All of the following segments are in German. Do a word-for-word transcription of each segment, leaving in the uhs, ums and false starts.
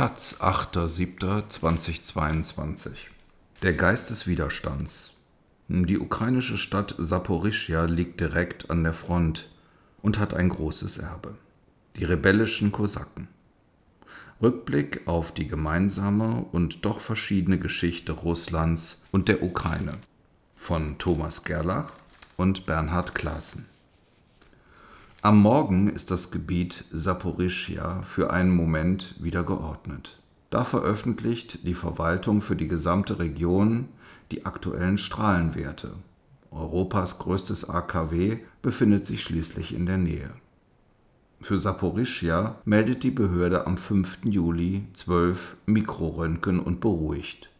Taz, achter siebter zweitausendzweiundzwanzig. Der Geist des Widerstands. Die ukrainische Stadt Saporischja liegt direkt an der Front und hat ein großes Erbe: die rebellischen Kosaken. Rückblick auf die gemeinsame und doch verschiedene Geschichte Russlands und der Ukraine von Thomas Gerlach und Bernhard Klaassen. Am Morgen ist das Gebiet Saporischja für einen Moment wieder geordnet. Da veröffentlicht die Verwaltung für die gesamte Region die aktuellen Strahlenwerte. Europas größtes A K W befindet sich schließlich in der Nähe. Für Saporischja meldet die Behörde am fünften Juli zwölf Mikroröntgen und beruhigt: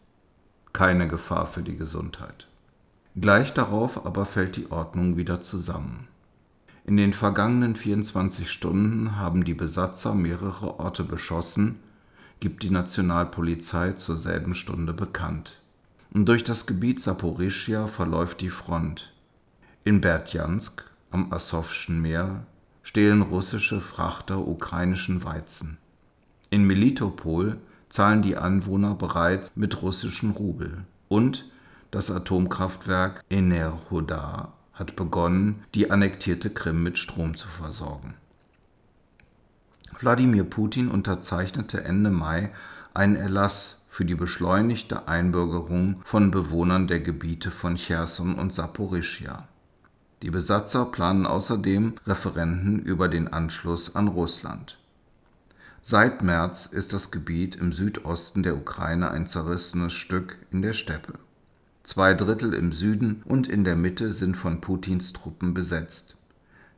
keine Gefahr für die Gesundheit. Gleich darauf aber fällt die Ordnung wieder zusammen. In den vergangenen vierundzwanzig Stunden haben die Besatzer mehrere Orte beschossen, gibt die Nationalpolizei zur selben Stunde bekannt. Und durch das Gebiet Saporischja verläuft die Front. In Berdjansk am Asowschen Meer stehlen russische Frachter ukrainischen Weizen. In Melitopol zahlen die Anwohner bereits mit russischen Rubel. Und das Atomkraftwerk Enerhodar hat begonnen, die annektierte Krim mit Strom zu versorgen. Wladimir Putin unterzeichnete Ende Mai einen Erlass für die beschleunigte Einbürgerung von Bewohnern der Gebiete von Cherson und Saporischja. Die Besatzer planen außerdem Referenden über den Anschluss an Russland. Seit März ist das Gebiet im Südosten der Ukraine ein zerrissenes Stück in der Steppe. Zwei Drittel im Süden und in der Mitte sind von Putins Truppen besetzt.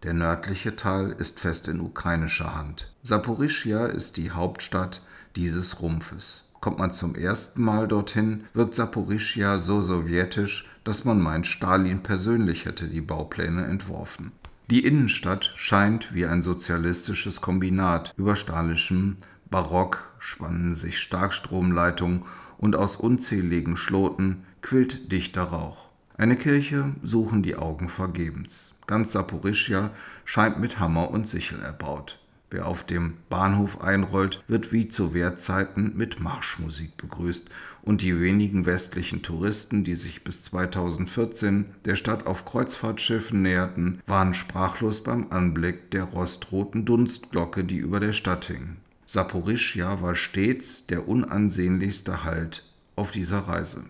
Der nördliche Teil ist fest in ukrainischer Hand. Saporischja ist die Hauptstadt dieses Rumpfes. Kommt man zum ersten Mal dorthin, wirkt Saporischja so sowjetisch, dass man meint, Stalin persönlich hätte die Baupläne entworfen. Die Innenstadt scheint wie ein sozialistisches Kombinat. Über stalischem Barock spannen sich Starkstromleitungen und aus unzähligen Schloten quillt dichter Rauch. Eine Kirche suchen die Augen vergebens. Ganz Saporischja scheint mit Hammer und Sichel erbaut. Wer auf dem Bahnhof einrollt, wird wie zu Wehrzeiten mit Marschmusik begrüßt und die wenigen westlichen Touristen, die sich bis zweitausendvierzehn der Stadt auf Kreuzfahrtschiffen näherten, waren sprachlos beim Anblick der rostroten Dunstglocke, die über der Stadt hing. Saporischja war stets der unansehnlichste Halt auf dieser Reise.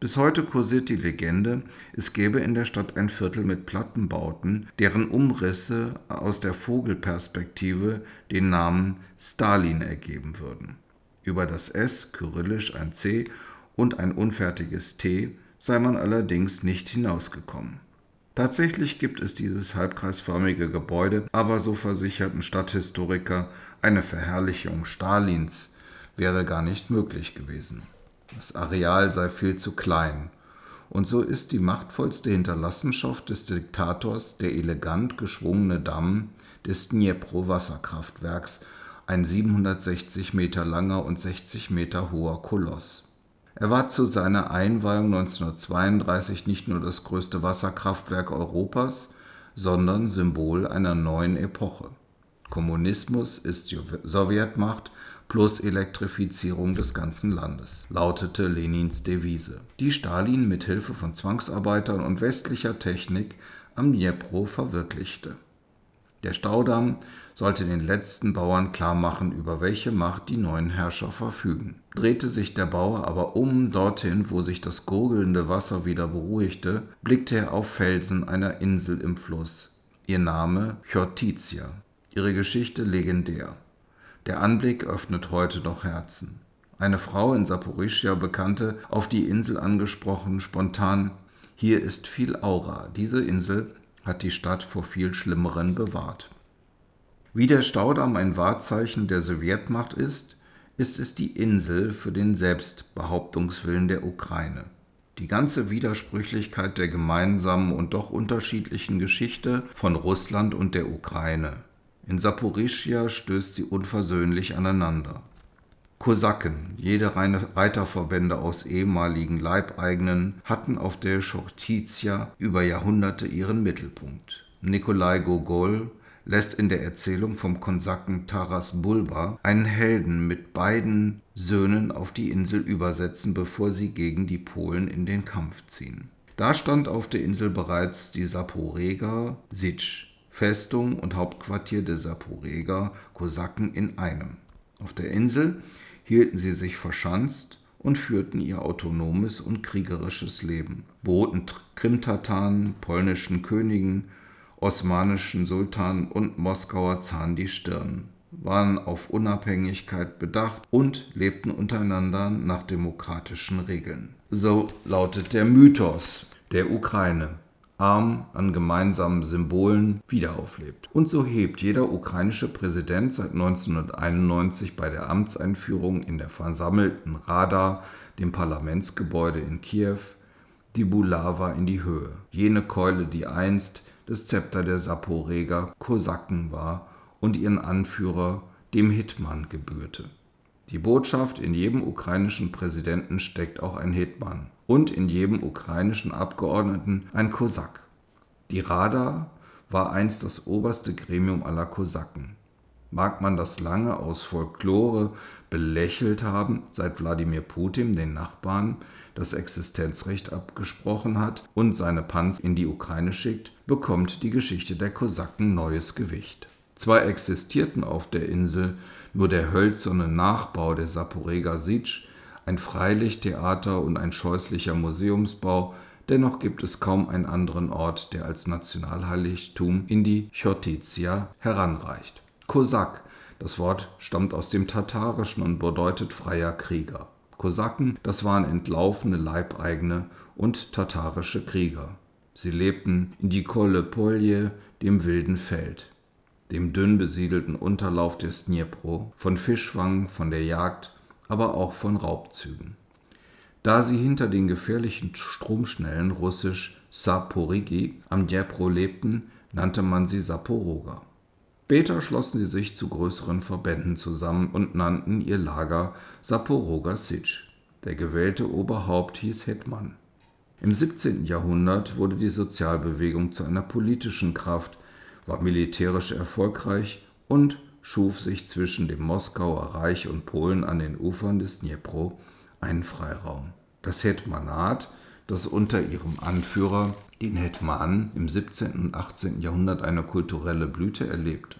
Bis heute kursiert die Legende, es gäbe in der Stadt ein Viertel mit Plattenbauten, deren Umrisse aus der Vogelperspektive den Namen Stalin ergeben würden. Über das S, kyrillisch ein C und ein unfertiges T, sei man allerdings nicht hinausgekommen. Tatsächlich gibt es dieses halbkreisförmige Gebäude, aber so versicherten Stadthistoriker, eine Verherrlichung Stalins wäre gar nicht möglich gewesen. Das Areal sei viel zu klein. Und so ist die machtvollste Hinterlassenschaft des Diktators der elegant geschwungene Damm des Dnjepro-Wasserkraftwerks, ein siebenhundertsechzig Meter langer und sechzig Meter hoher Koloss. Er war zu seiner Einweihung neunzehnhundertzweiunddreißig nicht nur das größte Wasserkraftwerk Europas, sondern Symbol einer neuen Epoche. Kommunismus ist Sowjetmacht plus Elektrifizierung des ganzen Landes, lautete Lenins Devise, die Stalin mit Hilfe von Zwangsarbeitern und westlicher Technik am Dnjepro verwirklichte. Der Staudamm sollte den letzten Bauern klarmachen, über welche Macht die neuen Herrscher verfügen. Drehte sich der Bauer aber um, dorthin, wo sich das gurgelnde Wasser wieder beruhigte, blickte er auf Felsen einer Insel im Fluss. Ihr Name Chortizia, ihre Geschichte legendär. Der Anblick öffnet heute noch Herzen. Eine Frau in Saporischja bekannte, auf die Insel angesprochen, spontan: Hier ist viel Aura, diese Insel hat die Stadt vor viel Schlimmeren bewahrt. Wie der Staudamm ein Wahrzeichen der Sowjetmacht ist, ist es die Insel für den Selbstbehauptungswillen der Ukraine. Die ganze Widersprüchlichkeit der gemeinsamen und doch unterschiedlichen Geschichte von Russland und der Ukraine. In Saporischja stößt sie unversöhnlich aneinander. Kosaken, jede reine Reiterverbände aus ehemaligen Leibeigenen, hatten auf der Chortizia über Jahrhunderte ihren Mittelpunkt. Nikolai Gogol lässt in der Erzählung vom Kosaken Taras Bulba einen Helden mit beiden Söhnen auf die Insel übersetzen, bevor sie gegen die Polen in den Kampf ziehen. Da stand auf der Insel bereits die Saporiger Sitsch, Festung und Hauptquartier der Saporiger Kosaken in einem. Auf der Insel hielten sie sich verschanzt und führten ihr autonomes und kriegerisches Leben, boten Krimtataren, polnischen Königen, osmanischen Sultanen und Moskauer Zaren die Stirn, waren auf Unabhängigkeit bedacht und lebten untereinander nach demokratischen Regeln. So lautet der Mythos der Ukraine, arm an gemeinsamen Symbolen, wiederauflebt. Und so hebt jeder ukrainische Präsident seit neunzehnhunderteinundneunzig bei der Amtseinführung in der versammelten Rada, dem Parlamentsgebäude in Kiew, die Bulava in die Höhe, jene Keule, die einst das Zepter der Saporiger Kosaken war und ihren Anführer, dem Hetman, gebührte. Die Botschaft: in jedem ukrainischen Präsidenten steckt auch ein Hetman und in jedem ukrainischen Abgeordneten ein Kosak. Die Rada war einst das oberste Gremium aller Kosaken. Mag man das lange aus Folklore belächelt haben, seit Wladimir Putin den Nachbarn das Existenzrecht abgesprochen hat und seine Panzer in die Ukraine schickt, bekommt die Geschichte der Kosaken neues Gewicht. Zwar existierten auf der Insel nur der hölzerne Nachbau der Saporiger Sitsch, ein Freilichttheater und ein scheußlicher Museumsbau, dennoch gibt es kaum einen anderen Ort, der als Nationalheiligtum in die Chotizia heranreicht. Kosak, das Wort stammt aus dem Tatarischen und bedeutet freier Krieger. Kosaken, das waren entlaufene Leibeigene und tatarische Krieger. Sie lebten in die Kole-Polje, dem wilden Feld, dem dünn besiedelten Unterlauf des Dnjepro, von Fischfang, von der Jagd, aber auch von Raubzügen. Da sie hinter den gefährlichen Stromschnellen, russisch Saporigi, am Dnjepro lebten, nannte man sie Saporoger. Später schlossen sie sich zu größeren Verbänden zusammen und nannten ihr Lager Saporoger Sitsch. Der gewählte Oberhaupt hieß Hetman. Im siebzehnten Jahrhundert wurde die Sozialbewegung zu einer politischen Kraft, war militärisch erfolgreich und schuf sich zwischen dem Moskauer Reich und Polen an den Ufern des Dnjepro einen Freiraum. Das Hetmanat, das unter ihrem Anführer, den Hetman, im siebzehnten und achtzehnten Jahrhundert eine kulturelle Blüte erlebte.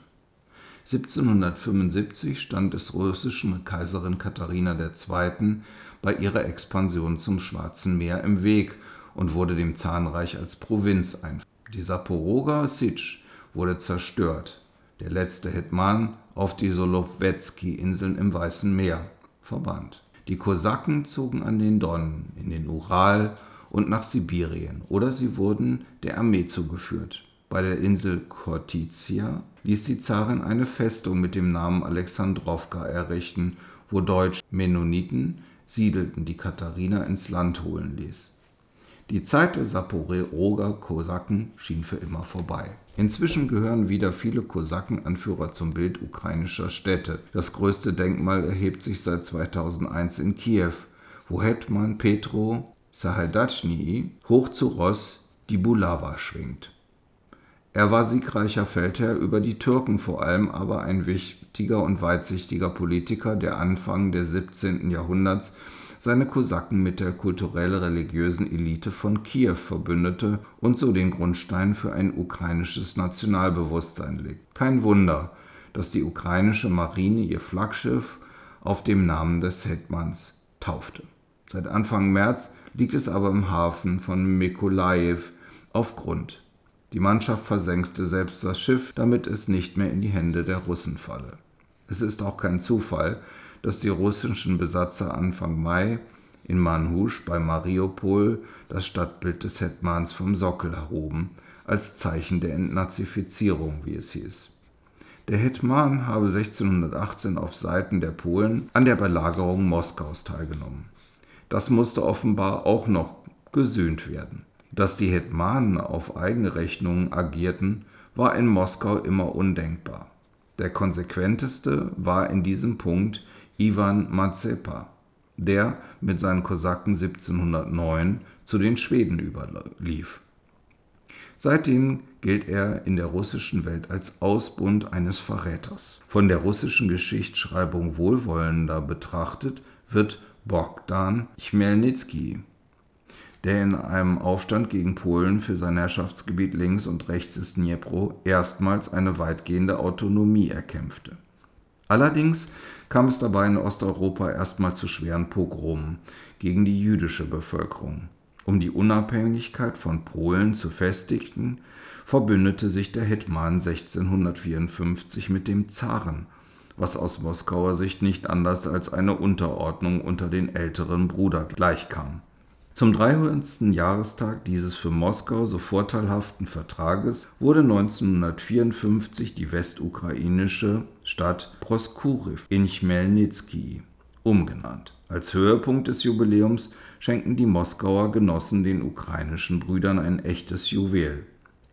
siebzehnhundertfünfundsiebzig stand es russischen Kaiserin Katharina der Zweiten bei ihrer Expansion zum Schwarzen Meer im Weg und wurde dem Zarenreich als Provinz einverleibt. Die Saporoger Sitsch wurde zerstört, der letzte Hetman auf die Solowezki-Inseln im Weißen Meer verbannt. Die Kosaken zogen an den Don, in den Ural und nach Sibirien, oder sie wurden der Armee zugeführt. Bei der Insel Chotizia ließ die Zarin eine Festung mit dem Namen Alexandrowka errichten, wo Deutsche Mennoniten siedelten, die Katharina ins Land holen ließ. Die Zeit der Saporiger Kosaken schien für immer vorbei. Inzwischen gehören wieder viele Kosakenanführer zum Bild ukrainischer Städte. Das größte Denkmal erhebt sich seit zweitausendeins in Kiew, wo Hetman Petro Sahedatschnyj hoch zu Ross die Bulava schwingt. Er war siegreicher Feldherr über die Türken vor allem, aber ein wichtiger und weitsichtiger Politiker, der Anfang des siebzehnten Jahrhunderts seine Kosaken mit der kulturell-religiösen Elite von Kiew verbündete und so den Grundstein für ein ukrainisches Nationalbewusstsein legt. Kein Wunder, dass die ukrainische Marine ihr Flaggschiff auf dem Namen des Hetmans taufte. Seit Anfang März liegt es aber im Hafen von Mykolaiv auf Grund. Die Mannschaft versenkte selbst das Schiff, damit es nicht mehr in die Hände der Russen falle. Es ist auch kein Zufall, dass die russischen Besatzer Anfang Mai in Manhush bei Mariupol das Stadtbild des Hetmans vom Sockel erhoben, als Zeichen der Entnazifizierung, wie es hieß. Der Hetman habe sechzehnhundertachtzehn auf Seiten der Polen an der Belagerung Moskaus teilgenommen. Das musste offenbar auch noch gesühnt werden. Dass die Hetmanen auf eigene Rechnungen agierten, war in Moskau immer undenkbar. Der konsequenteste war in diesem Punkt Iwan Mazepa, der mit seinen Kosaken siebzehnhundertneun zu den Schweden überlief. Seitdem gilt er in der russischen Welt als Ausbund eines Verräters. Von der russischen Geschichtsschreibung wohlwollender betrachtet wird Bogdan Chmelnyzkyj, der in einem Aufstand gegen Polen für sein Herrschaftsgebiet links und rechts des Dnipro erstmals eine weitgehende Autonomie erkämpfte. Allerdings kam es dabei in Osteuropa erstmal zu schweren Pogromen gegen die jüdische Bevölkerung. Um die Unabhängigkeit von Polen zu festigen, verbündete sich der Hetman sechzehnhundertvierundfünfzig mit dem Zaren, was aus Moskauer Sicht nicht anders als eine Unterordnung unter den älteren Bruder gleichkam. Zum dreihundertsten Jahrestag dieses für Moskau so vorteilhaften Vertrages wurde neunzehnhundertvierundfünfzig die westukrainische Stadt Proskuriv in Chmelnyzkyj umgenannt. Als Höhepunkt des Jubiläums schenkten die Moskauer Genossen den ukrainischen Brüdern ein echtes Juwel,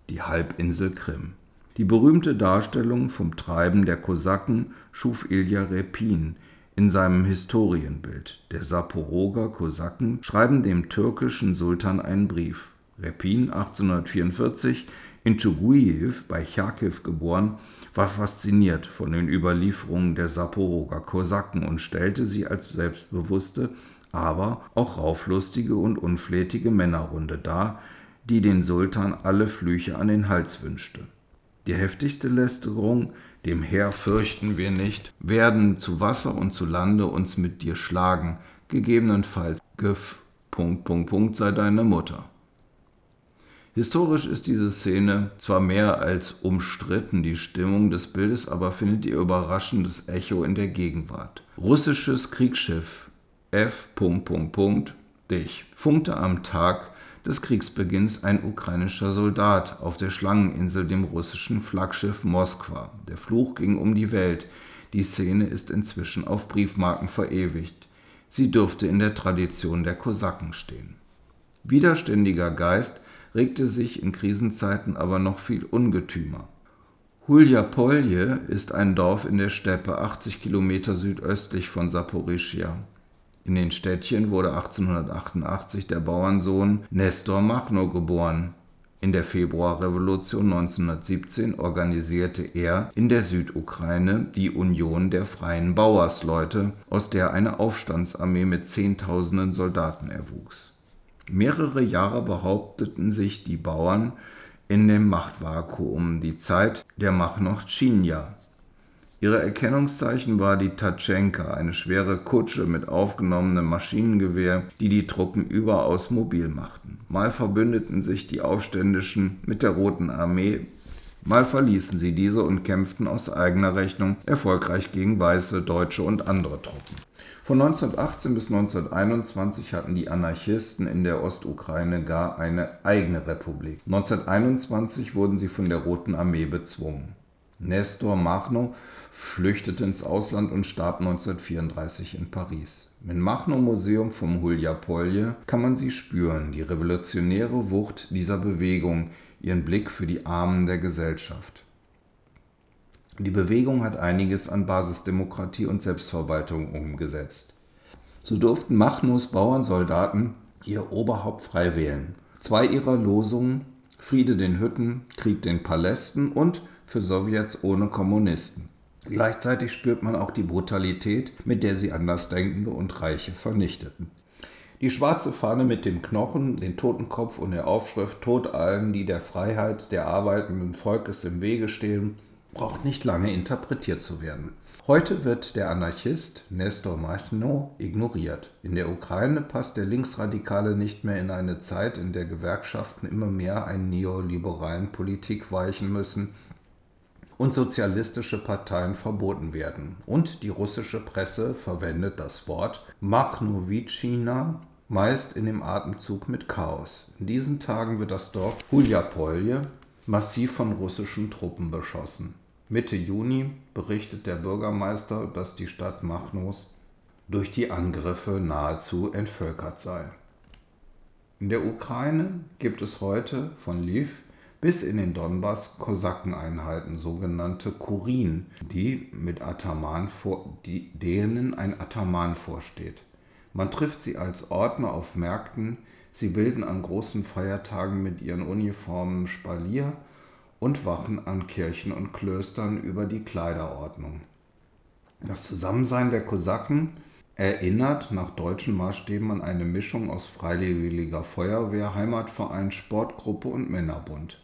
die Halbinsel Krim. Die berühmte Darstellung vom Treiben der Kosaken schuf Ilja Repin in seinem Historienbild. Der Saporoger Kosaken schreiben dem türkischen Sultan einen Brief. Repin, achtzehnhundertvierundvierzig, in Tschugujew bei Charkiw geboren, war fasziniert von den Überlieferungen der Saporoger Kosaken und stellte sie als selbstbewusste, aber auch rauflustige und unflätige Männerrunde dar, die den Sultan alle Flüche an den Hals wünschte. Die heftigste Lästerung, dem Herr fürchten wir nicht, werden zu Wasser und zu Lande uns mit dir schlagen, gegebenenfalls gef... sei deine Mutter. Historisch ist diese Szene zwar mehr als umstritten, die Stimmung des Bildes aber findet ihr überraschendes Echo in der Gegenwart. Russisches Kriegsschiff F... dich funkte am Tag des Kriegsbeginns ein ukrainischer Soldat auf der Schlangeninsel dem russischen Flaggschiff Moskwa. Der Fluch ging um die Welt. Die Szene ist inzwischen auf Briefmarken verewigt. Sie dürfte in der Tradition der Kosaken stehen. Widerständiger Geist regte sich in Krisenzeiten aber noch viel ungetümer. Huljapolje ist ein Dorf in der Steppe, achtzig Kilometer südöstlich von Saporischschja. In den Städtchen wurde achtzehnhundertachtundachtzig der Bauernsohn Nestor Machno geboren. In der Februarrevolution neunzehnhundertsiebzehn organisierte er in der Südukraine die Union der freien Bauersleute, aus der eine Aufstandsarmee mit Zehntausenden Soldaten erwuchs. Mehrere Jahre behaupteten sich die Bauern in dem Machtvakuum, die Zeit der Machnochtschinja. Ihre Erkennungszeichen war die Tatschenka, eine schwere Kutsche mit aufgenommenem Maschinengewehr, die die Truppen überaus mobil machten. Mal verbündeten sich die Aufständischen mit der Roten Armee, mal verließen sie diese und kämpften aus eigener Rechnung erfolgreich gegen Weiße, Deutsche und andere Truppen. Von neunzehnhundertachtzehn bis neunzehnhunderteinundzwanzig hatten die Anarchisten in der Ostukraine gar eine eigene Republik. neunzehnhunderteinundzwanzig wurden sie von der Roten Armee bezwungen. Nestor Machno flüchtete ins Ausland und starb neunzehnhundertvierunddreißig in Paris. Im Machno-Museum vom Huljapolje kann man sie spüren, die revolutionäre Wucht dieser Bewegung, ihren Blick für die Armen der Gesellschaft. Die Bewegung hat einiges an Basisdemokratie und Selbstverwaltung umgesetzt. So durften Machnos Bauernsoldaten ihr Oberhaupt frei wählen. Zwei ihrer Losungen, Friede den Hütten, Krieg den Palästen und für Sowjets ohne Kommunisten. Gleichzeitig spürt man auch die Brutalität, mit der sie Andersdenkende und Reiche vernichteten. Die schwarze Fahne mit dem Knochen, den Totenkopf und der Aufschrift „Tod allen, die der Freiheit der arbeitenden Volkes im Wege stehen“, braucht nicht lange interpretiert zu werden. Heute wird der Anarchist Nestor Machno ignoriert. In der Ukraine passt der Linksradikale nicht mehr in eine Zeit, in der Gewerkschaften immer mehr einer neoliberalen Politik weichen müssen und sozialistische Parteien verboten werden. Und die russische Presse verwendet das Wort Machnowitschina meist in dem Atemzug mit Chaos. In diesen Tagen wird das Dorf Huljapolje massiv von russischen Truppen beschossen. Mitte Juni berichtet der Bürgermeister, dass die Stadt Machnos durch die Angriffe nahezu entvölkert sei. In der Ukraine gibt es heute von Lviv bis in den Donbass Kosakeneinheiten, sogenannte Kurien, die mit Ataman vor, die, denen ein Ataman vorsteht. Man trifft sie als Ordner auf Märkten, sie bilden an großen Feiertagen mit ihren Uniformen Spalier und Wachen an Kirchen und Klöstern über die Kleiderordnung. Das Zusammensein der Kosaken erinnert nach deutschen Maßstäben an eine Mischung aus freiwilliger Feuerwehr, Heimatverein, Sportgruppe und Männerbund.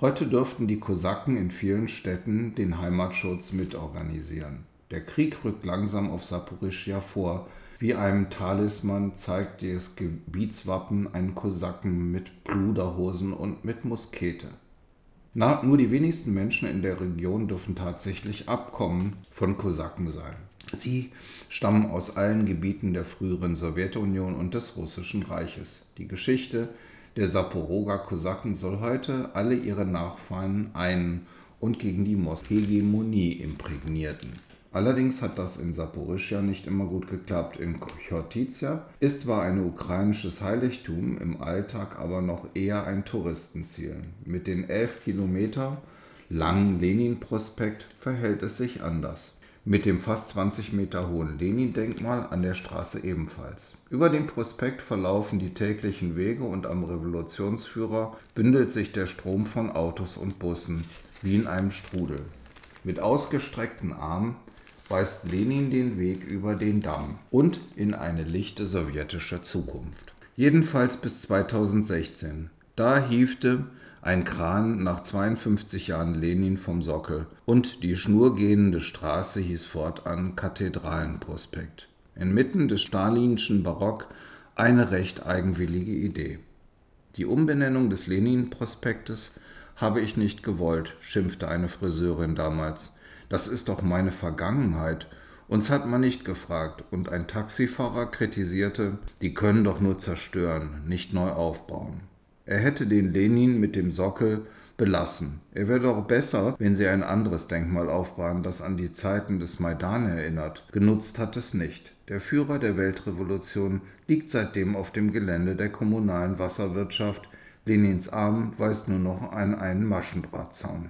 Heute dürften die Kosaken in vielen Städten den Heimatschutz mitorganisieren. Der Krieg rückt langsam auf Saporischschja vor. Wie einem Talisman zeigt das Gebietswappen einen Kosaken mit Pluderhosen und mit Muskete. Na, nur die wenigsten Menschen in der Region dürfen tatsächlich Abkommen von Kosaken sein. Sie stammen aus allen Gebieten der früheren Sowjetunion und des Russischen Reiches. Die Geschichte der Saporoger Kosaken soll heute alle ihre Nachfahren einen und gegen die Moskau-Hegemonie imprägnierten. Allerdings hat das in Saporischschja nicht immer gut geklappt. In Chotizja ist zwar ein ukrainisches Heiligtum, im Alltag aber noch eher ein Touristenziel. Mit den elf Kilometer langen Lenin-Prospekt verhält es sich anders. Mit dem fast zwanzig Meter hohen Lenin-Denkmal an der Straße ebenfalls. Über den Prospekt verlaufen die täglichen Wege und am Revolutionsführer bündelt sich der Strom von Autos und Bussen, wie in einem Strudel. Mit ausgestreckten Armen weist Lenin den Weg über den Damm und in eine lichte sowjetische Zukunft. Jedenfalls bis zweitausendsechzehn. Da hiefte ein Kran nach zweiundfünfzig Jahren Lenin vom Sockel und die schnurgehende Straße hieß fortan Kathedralenprospekt. Inmitten des stalinschen Barock eine recht eigenwillige Idee. Die Umbenennung des Lenin-Prospektes habe ich nicht gewollt, schimpfte eine Friseurin damals. Das ist doch meine Vergangenheit. Uns hat man nicht gefragt. Und ein Taxifahrer kritisierte, die können doch nur zerstören, nicht neu aufbauen. Er hätte den Lenin mit dem Sockel belassen. Er wäre doch besser, wenn sie ein anderes Denkmal aufbauen, das an die Zeiten des Maidan erinnert. Genutzt hat es nicht. Der Führer der Weltrevolution liegt seitdem auf dem Gelände der kommunalen Wasserwirtschaft. Lenins Arm weist nur noch an einen Maschendrahtzaun.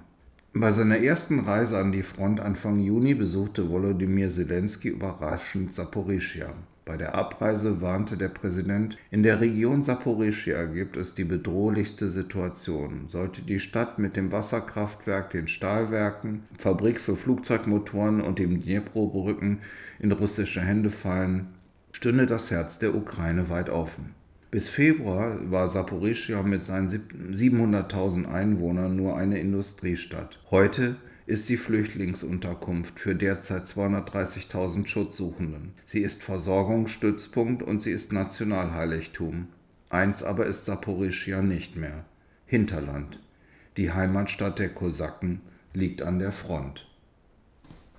Bei seiner ersten Reise an die Front Anfang Juni besuchte Volodymyr Selenskyj überraschend Saporischschja. Bei der Abreise warnte der Präsident, in der Region Saporischschja gibt es die bedrohlichste Situation. Sollte die Stadt mit dem Wasserkraftwerk, den Stahlwerken, Fabrik für Flugzeugmotoren und dem Dnipro-Brücken in russische Hände fallen, stünde das Herz der Ukraine weit offen. Bis Februar war Saporischschja mit seinen siebenhunderttausend Einwohnern nur eine Industriestadt. Heute ist sie Flüchtlingsunterkunft für derzeit zweihundertdreißigtausend Schutzsuchenden. Sie ist Versorgungsstützpunkt und sie ist Nationalheiligtum. Eins aber ist Saporischschja nicht mehr. Hinterland. Die Heimatstadt der Kosaken liegt an der Front.